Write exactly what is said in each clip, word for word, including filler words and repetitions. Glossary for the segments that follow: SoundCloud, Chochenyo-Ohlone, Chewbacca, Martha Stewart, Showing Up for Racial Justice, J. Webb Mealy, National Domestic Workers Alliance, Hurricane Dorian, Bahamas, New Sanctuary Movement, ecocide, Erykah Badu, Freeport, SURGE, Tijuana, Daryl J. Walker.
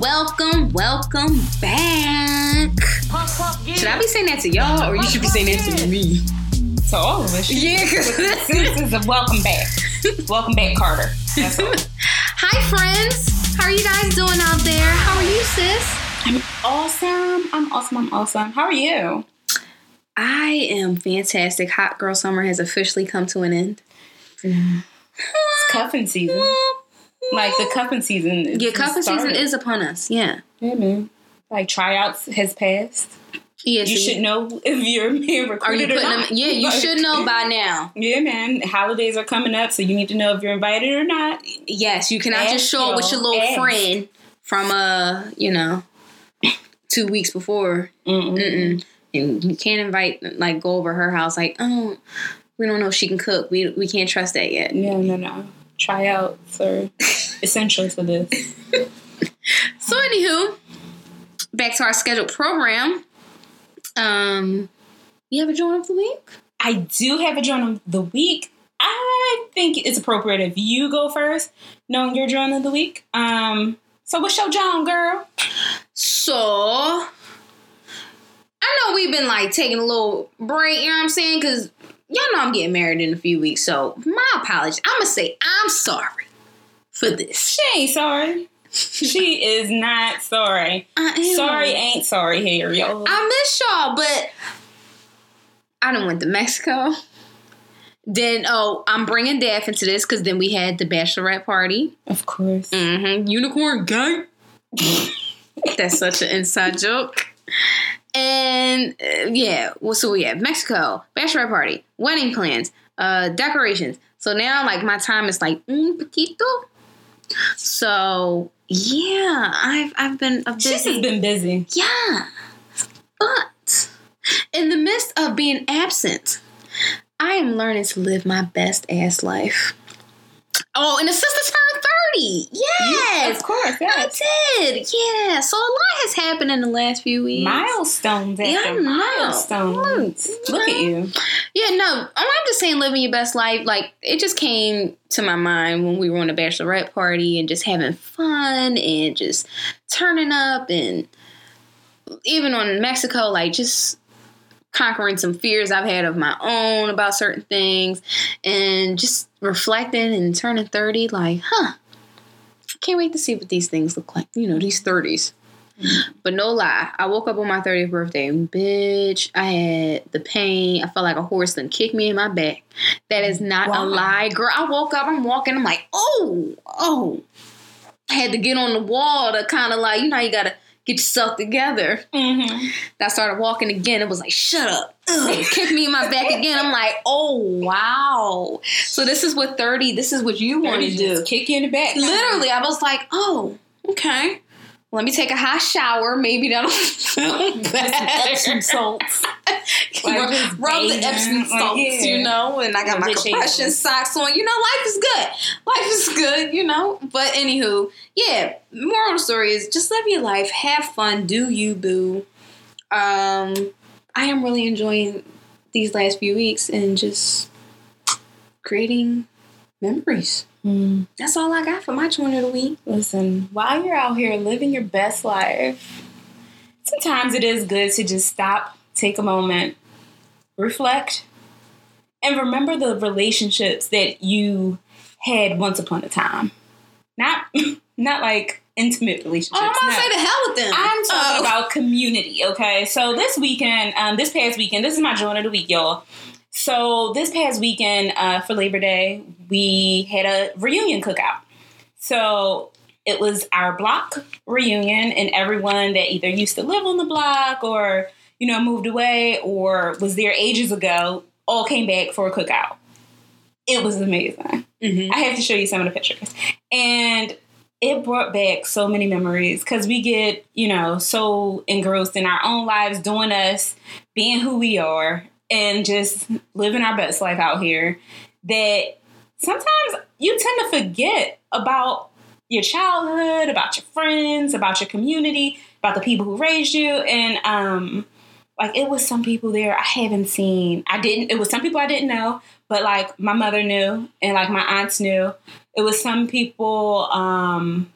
welcome, welcome back. Pop, pop, yeah. Should I be saying that to y'all, or you pop, should be saying pop, that to yeah. me? To all of us. Yeah. This is a welcome back. Welcome back, Carter. That's all. Hi, friends. How are you guys doing out there? How are you, sis? I'm awesome. I'm awesome. I'm awesome. How are you? I am fantastic. Hot girl summer has officially come to an end. Mm. It's cuffing season. Like the cuffing season. Is yeah, cuffing started. season is upon us. Yeah. Yeah, man. Like tryouts has passed. Yeah, you so should you, know if you're being recruited are you or not. Them, yeah, you like, should know by now. Yeah, man. Holidays are coming up, so you need to know if you're invited or not. Yes, you cannot ask just show up with your little ask. friend from uh, you know, two weeks before. Mm-mm. Mm-mm. And you can't invite, like, go over her house, like, oh, we don't know if she can cook. We we can't trust that yet. No, no, no. Tryouts are essential for this. So, anywho, back to our scheduled program. Um, you have a joint of the week? I do have a joint of the week. I think it's appropriate if you go first, knowing your joint of the week. Um, so what's your joint, girl? So... I know we've been, like, taking a little break, you know what I'm saying? Because y'all know I'm getting married in a few weeks, so my apologies. I'm going to say I'm sorry for this. She ain't sorry. She is not sorry. I am. Sorry ain't sorry here, y'all. I miss y'all, but I done went to Mexico. Then, oh, I'm bringing Daph into this because then we had the bachelorette party. Of course. Mm-hmm. Unicorn gang. That's such an inside joke. And, uh, yeah, well, so we have Mexico, bachelorette party, wedding plans, uh, decorations. So now, like, my time is, like, un poquito. So, yeah, I've I've been a busy. She's just been busy. Yeah. But in the midst of being absent, I am learning to live my best-ass life. Oh, and the sister's turned thirty. Yes. Of course, yes. I did. Yeah. So a lot has happened in the last few weeks. Milestones after yeah, milestones. Look, Look at you. Yeah, no. I'm just saying living your best life. Like, it just came to my mind when we were on the bachelorette party and just having fun and just turning up and even on Mexico, like, just conquering some fears I've had of my own about certain things and just reflecting and turning thirty, like, huh, can't wait to see what these things look like, you know, these thirties. Mm-hmm. But no lie, I woke up on my thirtieth birthday and bitch, I had the pain. I felt like a horse done kicked me in my back. That is not wow. a lie, girl. I woke up, I'm walking, I'm like, oh, oh. I had to get on the wall to kind of like, you know how you gotta get yourself together. Mm-hmm. I started walking again. It was like, shut up. Ugh. Kick me in my back again. I'm like, oh, wow. So this is what thirty, this is what you want to do. Kick you in the back. Literally, I was like, oh, okay. Let me take a hot shower. Maybe that'll feel better. Epsom salts. Rub the Epsom salts, yeah. you know, and I got yeah, my compression socks on. You know, life is good. Life is good, you know. But anywho, yeah, moral of the story is just live your life. Have fun. Do you, boo. Um, I am really enjoying these last few weeks and just creating memories. Mm. That's all I got for my joint of the week. Listen, while you're out here living your best life, sometimes it is good to just stop, take a moment, reflect, and remember the relationships that you had once upon a time. Not, not like intimate relationships. Oh, I'm gonna say the hell with them. I'm talking oh. about community. Okay, so this weekend, um, this past weekend, this is my joint of the week, y'all. So this past weekend uh, for Labor Day, we had a reunion cookout. So it was our block reunion and everyone that either used to live on the block or, you know, moved away or was there ages ago all came back for a cookout. It was amazing. Mm-hmm. I have to show you some of the pictures. And it brought back so many memories because we get, you know, so engrossed in our own lives, doing us, being who we are. And just living our best life out here, that sometimes you tend to forget about your childhood, about your friends, about your community, about the people who raised you. And, um, like, it was some people there I haven't seen. I didn't, it was some people I didn't know, but, like, my mother knew and, like, my aunts knew. It was some people, um,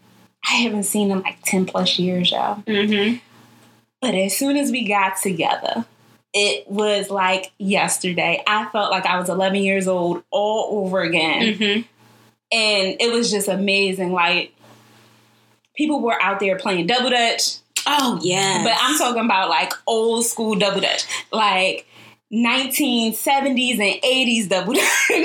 I haven't seen him like ten plus years, y'all. Mm-hmm. But as soon as we got together, it was like yesterday. I felt like I was eleven years old all over again. Mm-hmm. And it was just amazing. Like, people were out there playing double dutch. Oh, yeah. But I'm talking about, like, old school double dutch. Like, nineteen seventies and eighties double dutch.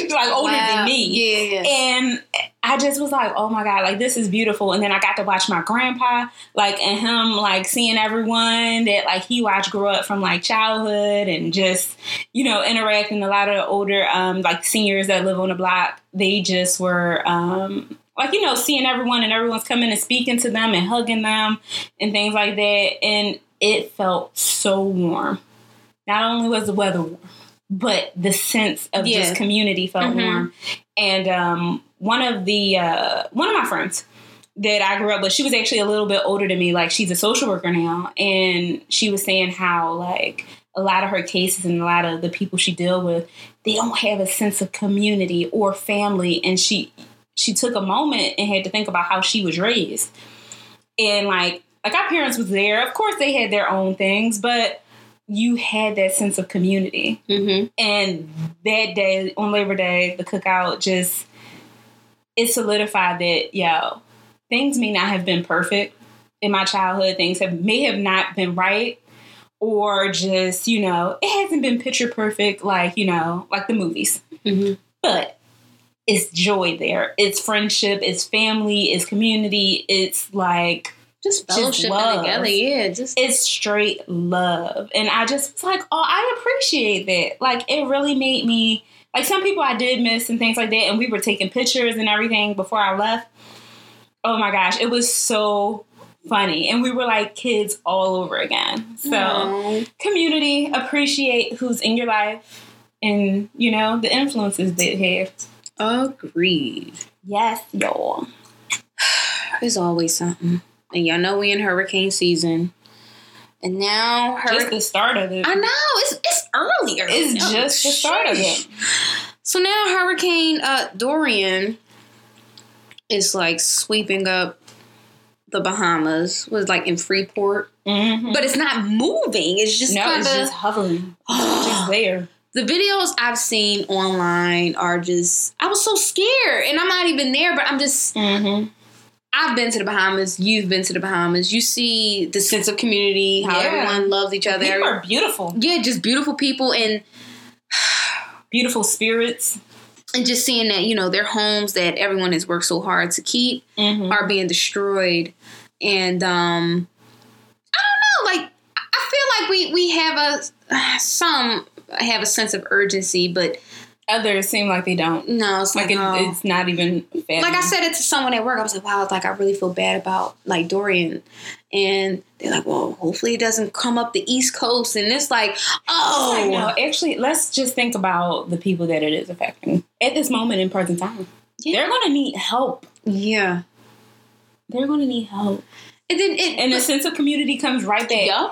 Like, older wow. than me. Yeah, yeah. And I just was like, oh, my God. Like, this is beautiful. And then I got to watch my grandpa, like, and him, like, seeing everyone that, like, he watched grow up from, like, childhood and just, you know, interacting. A lot of the older, um, like, seniors that live on the block, they just were, um, like, you know, seeing everyone and everyone's coming and speaking to them and hugging them and things like that. And it felt so warm. Not only was the weather warm, but the sense of yeah. just community felt mm-hmm. warm. And um, one of the uh, one of my friends that I grew up with, she was actually a little bit older than me. Like, she's a social worker now. And she was saying how, like, a lot of her cases and a lot of the people she deal with, they don't have a sense of community or family. And she she took a moment and had to think about how she was raised. And, like, like our parents was there. Of course, they had their own things, but you had that sense of community. Mm-hmm. And that day, on Labor Day, the cookout just, it solidified that, yo, things may not have been perfect in my childhood. Things have may have not been right, or just, you know, it hasn't been picture perfect, like, you know, like the movies. Mm-hmm. But it's joy there. It's friendship. It's family. It's community. It's like, just fellowship together, yeah. Just it's straight love, and I just it's like, oh, I appreciate that. Like, it really made me like some people I did miss and things like that, and we were taking pictures and everything before I left. Oh my gosh, it was so funny, and we were like kids all over again. So, aww. Community, appreciate who's in your life, and you know the influences they have. Agreed. Yes, y'all. There's always something. And y'all know we in hurricane season. And now hurricane. Just the start of it. I know. It's it's earlier. It's no, just the start of it. So now Hurricane uh, Dorian is like sweeping up the Bahamas. Was like in Freeport. Mm-hmm. But it's not moving. It's just no, kinda, it's just hovering. It's just there. The videos I've seen online are just, I was so scared. And I'm not even there, but I'm just mm-hmm. I've been to the Bahamas. You've been to the Bahamas. You see the sense of community, how yeah. everyone loves each other. People are beautiful. Yeah, just beautiful people and beautiful spirits. And just seeing that, you know, their homes that everyone has worked so hard to keep mm-hmm. are being destroyed. And um, I don't know, like, I feel like we, we have a, some have a sense of urgency, but others seem like they don't. No, it's like, like no. It, it's not even bad. Like I said it to someone at work. I was like, wow, like I really feel bad about like Dorian. And they're like, well, hopefully it doesn't come up the East Coast. And it's like, oh. I know. Actually, let's just think about the people that it is affecting. At this moment in present time, yeah. they're going to need help. Yeah. They're going to need help. And then it, and the sense of community comes right back. Yeah.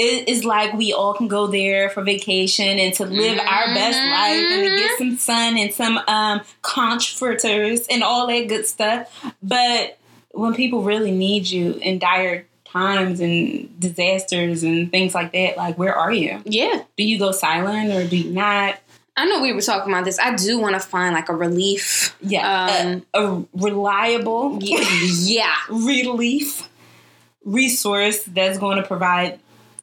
It's like we all can go there for vacation and to live mm-hmm. our best life and to get some sun and some um, comforters and all that good stuff. But when people really need you in dire times and disasters and things like that, like, where are you? Yeah. Do you go silent or do you not? I know we were talking about this. I do want to find, like, a relief. Yeah. Um, a, a reliable. Yeah. yeah. Relief resource that's going to provide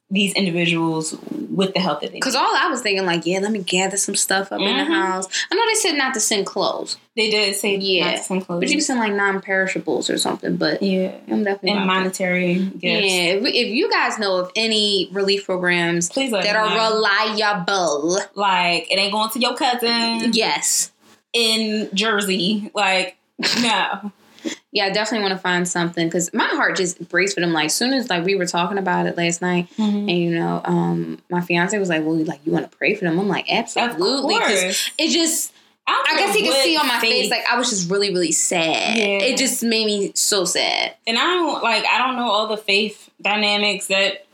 these individuals with the help that they need. Because all I was thinking, like, yeah, let me gather some stuff up mm-hmm. in the house. I know they said not to send clothes. They did say yeah. not to send clothes. But you can send, like, non-perishables or something. But yeah, I'm definitely and monetary that. Gifts. Yeah, if, if you guys know of any relief programs Please that are know. reliable. Like, it ain't going to your cousin. Yes. In Jersey. Like, no. Yeah, I definitely want to find something because my heart just breaks for them. Like, soon as like we were talking about it last night, mm-hmm. and you know, um, my fiance was like, "Well, like you want to pray for them?" I'm like, "Absolutely." Because it just, I, I guess he could see on my face. face, like I was just really, really sad. Yeah. It just made me so sad. And I don't like, I don't know all the faith dynamics that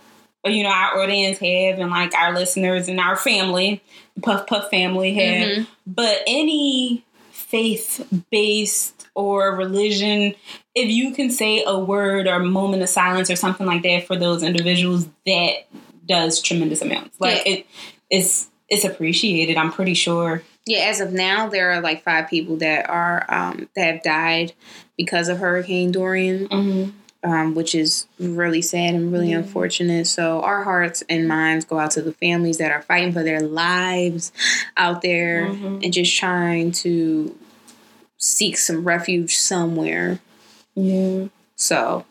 you know our audience have, and like our listeners and our family, Puff Puff family have, mm-hmm. but any faith-based or religion, if you can say a word or a moment of silence or something like that for those individuals, that does tremendous amounts. Like yeah. it, it's it's appreciated. I'm pretty sure. Yeah, as of now, there are like five people that are um, that have died because of Hurricane Dorian, mm-hmm. um, which is really sad and really mm-hmm. unfortunate. So our hearts and minds go out to the families that are fighting for their lives out there mm-hmm. and just trying to seek some refuge somewhere. Yeah. So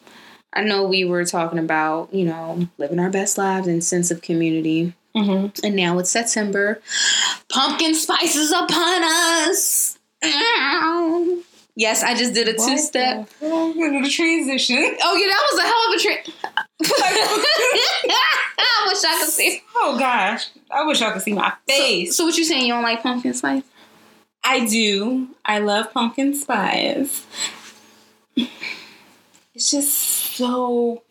I know we were talking about, you know, living our best lives and sense of community. Mm-hmm. And now it's September. Pumpkin spices upon us. Ow. Yes, I just did a two step. The transition. Oh yeah, that was a hell of a trip. I wish I could see. Oh gosh, I wish I could see my face. So, so what you saying? You don't like pumpkin spice? I do. I love pumpkin spice. It's just so.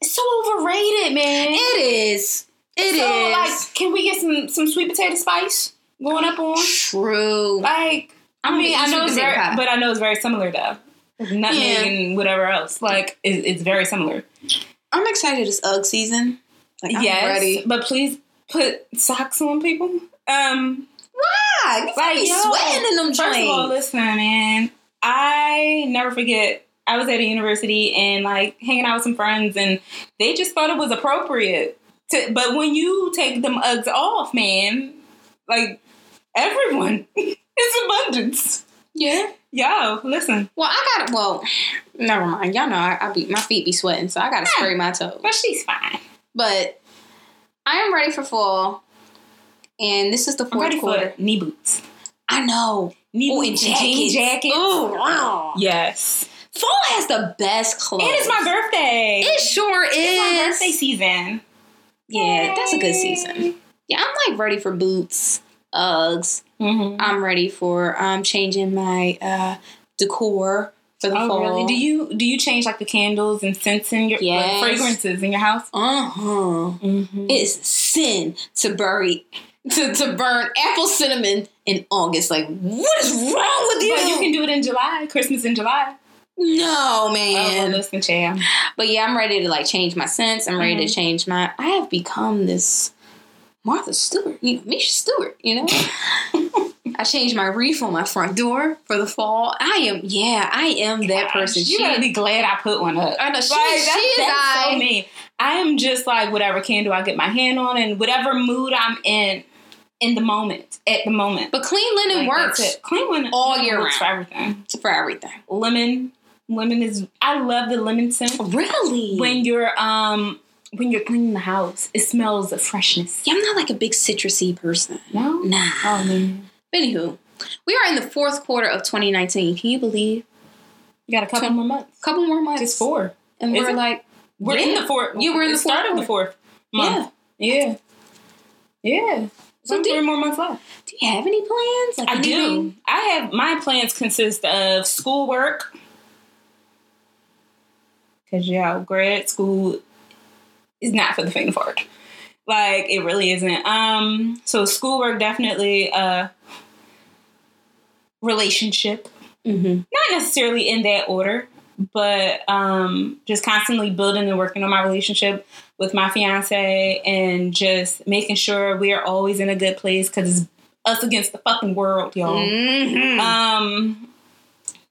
It's so overrated, man. It is. It so, is. So, like, can we get some, some sweet potato spice going up on? True. Like, I mean, I know it's very, pie. but I know it's very similar though. Nutmeg yeah. and whatever else. Like, it, it's very similar. I'm excited. It's Ugg season. Like, I'm yes, ready. But please put socks on people. Um, why? You like, be yo, sweating in them joints. First of all, listen, man. I never forget. I was at a university and like hanging out with some friends and they just thought it was appropriate to, but when you take them Uggs off, man, like everyone it's abundance. Yeah. Yo, listen. Well, I got, well, never mind. Y'all know I, I be, my feet be sweating, so I got to spray my toes. But she's fine. But I am ready for fall and this is the fourth I'm quarter. For knee boots. I know. Knee oh, boots and jean jackets. Oh, wow. Yes. Fall has the best clothes. It is my birthday. It sure is. It's my birthday season. Yeah, yay. That's a good season. Yeah, I'm like ready for boots, Uggs. Mm-hmm. I'm ready for um changing my uh decor for the oh, fall. Really? Do you do you change like the candles and scents in your yes. like, fragrances in your house? Uh huh. Mm-hmm. It's sin to bury. To, to burn apple cinnamon in August. Like, what is wrong with you? But you can do it in July, Christmas in July. No, man. Oh, listen, champ. But yeah, I'm ready to like change my scents. I'm mm-hmm. ready to change my. I have become this Martha Stewart, you know, Misha Stewart, you know? I changed my wreath on my front door for the fall. I am, yeah, I am that gosh, person. You she, gotta be glad I put one up. I know, she, like, she that's, is that's I. So me. I am just like, whatever candle I get my hand on and whatever mood I'm in. In the moment, at the moment. But clean linen like, works. Clean linen all linen year works round. For everything. It's for everything. Lemon, lemon is. I love the lemon scent. Really? When you're um, when you're cleaning the house, it smells of freshness. Yeah, I'm not like a big citrusy person. No, nah. Oh man. But anywho, we are in the fourth quarter of twenty nineteen. Can you believe? You got a couple Tw- more months. Couple more months. Just four. And is we're it? Like, we're yeah. in the fourth. Yeah, we're in the start of the fourth month. Yeah. Yeah. Yeah. So three more months left. Do you have any plans? Like I anything? do. I have my plans consist of schoolwork. Because, y'all, grad school is not for the faint of heart. Like, it really isn't. Um, so schoolwork definitely uh relationship. Mm-hmm. Not necessarily in that order, but um just constantly building and working on my relationship with my fiance and just making sure we are always in a good place because it's us against the fucking world, y'all. Mm-hmm. Um,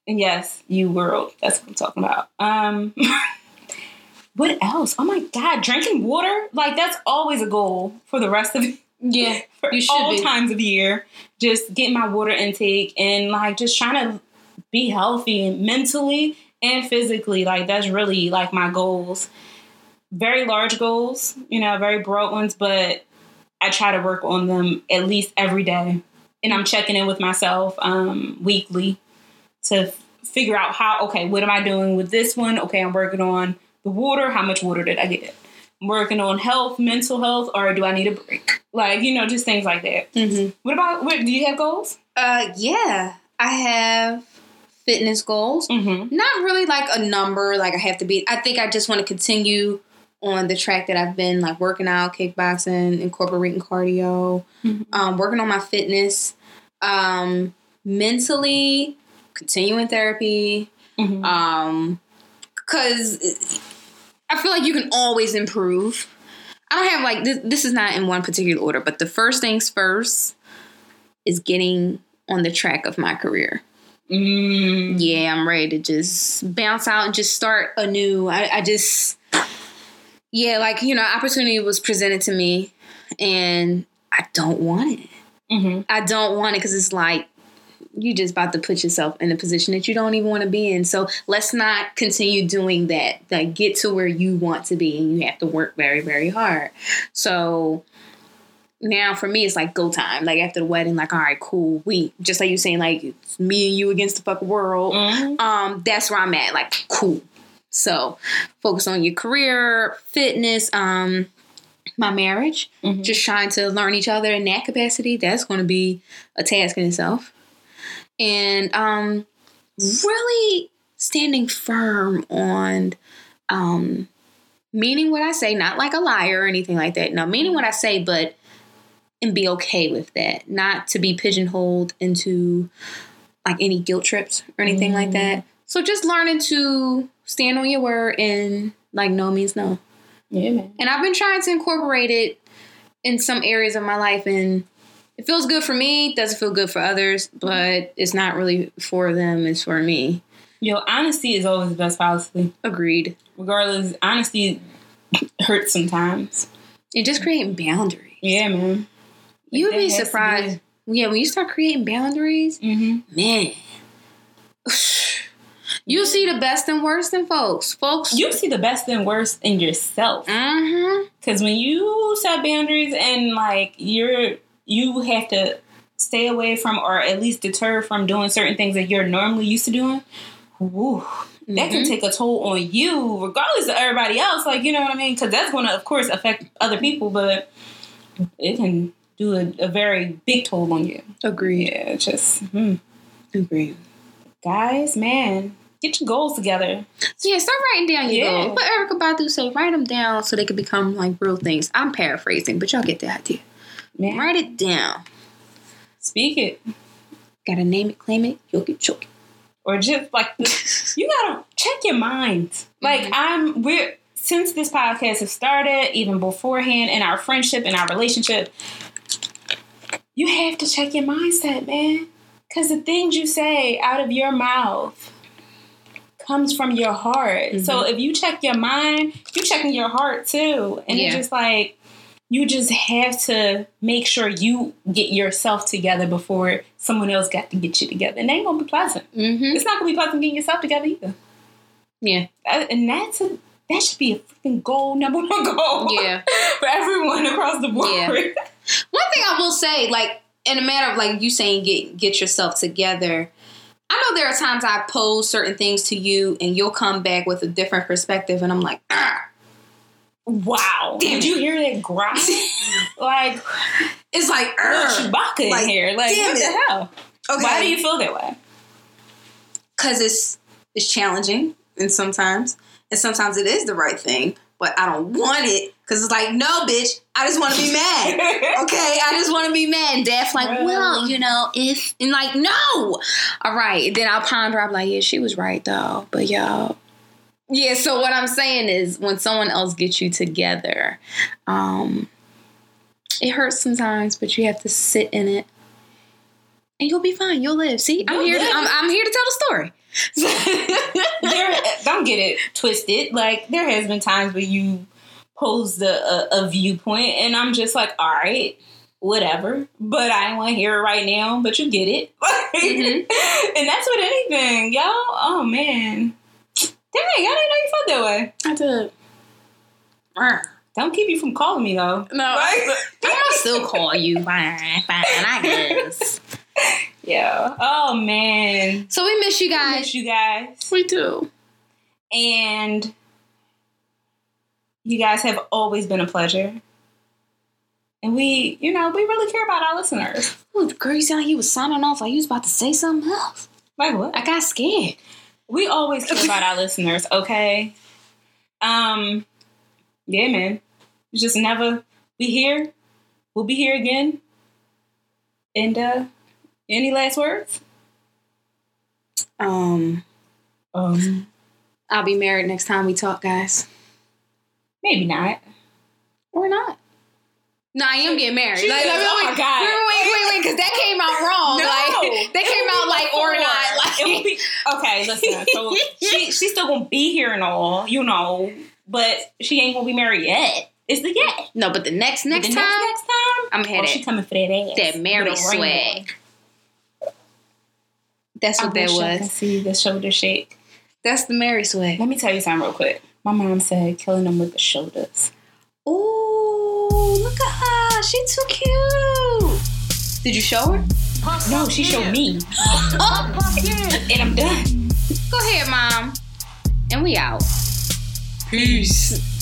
and yes, you world. That's what I'm talking about. Um, what else? Oh my God, drinking water? Like that's always a goal for the rest of yeah, for you should all be. Times of year. Just getting my water intake and like just trying to be healthy mentally and physically. Like that's really like my goals. Very large goals, you know, very broad ones, but I try to work on them at least every day. And I'm checking in with myself um, weekly to f- figure out how, okay, what am I doing with this one? Okay, I'm working on the water. How much water did I get? I'm working on health, mental health, or do I need a break? Like, you know, just things like that. Mm-hmm. What about, what, do you have goals? Uh, yeah, I have fitness goals. Mm-hmm. Not really like a number, like I have to be, I think I just want to continue on the track that I've been like working out, kickboxing, incorporating cardio, mm-hmm. um, working on my fitness. um, mentally, continuing therapy. Mm-hmm. Um, 'cause I feel like you can always improve. I don't have like this, this is not in one particular order, but the first things first is getting on the track of my career. Mm. Yeah, I'm ready to just bounce out and just start anew. I, I just, yeah, like, you know, opportunity was presented to me and I don't want it. Mm-hmm. I don't want it because it's like, you just about to put yourself in a position that you don't even want to be in. So let's not continue doing that. Like, get to where you want to be and you have to work very, very hard. So now for me, it's like go time. Like after the wedding, like, all right, cool. We, just like you saying, like it's me and you against the fucking world. Mm-hmm. Um, that's where I'm at. Like, cool. So focus on your career, fitness, um, my marriage, mm-hmm. just trying to learn each other in that capacity. That's going to be a task in itself. And um, really standing firm on um, meaning what I say, not like a liar or anything like that. No, meaning what I say, but and be okay with that. Not to be pigeonholed into like any guilt trips or anything mm. like that. So just learning to stand on your word and like no means no. Yeah, man. And I've been trying to incorporate it in some areas of my life and it feels good for me, doesn't feel good for others, but it's not really for them, it's for me. Yo, honesty is always the best policy. Agreed. Regardless, honesty hurts sometimes. And just creating boundaries. Yeah, man. Like you'd be surprised. Be. Yeah, when you start creating boundaries, mm-hmm. man. You see the best and worst in folks. Folks. You see the best and worst in yourself. Mm-hmm. Because when you set boundaries and like you're... you have to stay away from or at least deter from doing certain things that you're normally used to doing. Woo, mm-hmm. That can take a toll on you, regardless of everybody else. Like, you know what I mean? Because that's going to, of course, affect other people, but it can do a, a very big toll on you. Agreed. Yeah, just mm-hmm. agreed. Guys, man, get your goals together. So yeah, start writing down your yeah. goals. What Erykah Badu said, write them down so they can become like real things. I'm paraphrasing, but y'all get the idea. Man. Write it down. Speak it. Gotta name it, claim it, you'll get choking. Or just like, the, you gotta check your mind. Like mm-hmm. I'm, we're, since this podcast has started, even beforehand, in our friendship, in our relationship, you have to check your mindset, man. Because the things you say out of your mouth comes from your heart. Mm-hmm. So if you check your mind, you checking your heart too. And yeah. it's just like, you just have to make sure you get yourself together before someone else got to get you together. And they ain't going to be pleasant. Mm-hmm. It's not going to be pleasant getting yourself together either. Yeah. And that's a, that should be a freaking goal, number one goal. Yeah. For everyone across the board. Yeah. One thing I will say, like, in a matter of, like, you saying get, get yourself together, I know there are times I pose certain things to you and you'll come back with a different perspective and I'm like, ah. Wow. Damn, did you hear that growl? Like, it's like, Chewbacca like, in here. Like, damn what it. The hell? Okay. Why do you feel that way? Because it's, it's challenging, and sometimes, and sometimes it is the right thing, but I don't want it, because it's like, no, bitch, I just want to be mad. Okay? I just want to be mad. And Dad's like, well, you know, if, and like, no! All right. Then I'll ponder. I'm like, yeah, she was right, though, but y'all. Yeah, so what I'm saying is when someone else gets you together, um, it hurts sometimes, but you have to sit in it and you'll be fine. You'll live. See, I'm you'll here. To, I'm, I'm here to tell the story. There, don't get it twisted. Like there has been times where you posed a, a, a viewpoint and I'm just like, all right, whatever, but I don't want to hear it right now, but you get it. Mm-hmm. And that's with anything, y'all. Oh, man. Dang, I didn't know you felt that way. I did. Don't keep you from calling me, though. No. Right? I'll still call you. Fine, fine, I guess. Yeah. Oh, man. So we miss you guys. We miss you guys. We do. And you guys have always been a pleasure. And we, you know, we really care about our listeners. Oh, the girl sound like you was signing off like you was about to say something else. Like what? I got scared. We always care about our listeners, okay? Um, yeah, man. Just never be here. We'll be here again. And uh, Any last words? Um, um, I'll be married next time we talk, guys. Maybe not. Or not. No, I am getting married. Like, like, oh wait, my God. Wait, wait, wait, because that came out wrong. No, like, that came out like, before. Or not. Like. It be, okay, listen. So she, she's still going to be here and all, you know, but she ain't going to be married yet. It's the yet. No, but the next, next the time. The next, next time. I'm headed. Oh, she coming for that ass. That married swag. That's what I that wish was. I can see the shoulder shake. That's the married swag. Let me tell you something real quick. My mom said killing them with the shoulders. Ooh, look at her. She too cute. Did you show her? Puff, no, puff, she showed yeah. me. Oh, puff, yeah. And I'm done. Go ahead, Mom. And we out. Peace.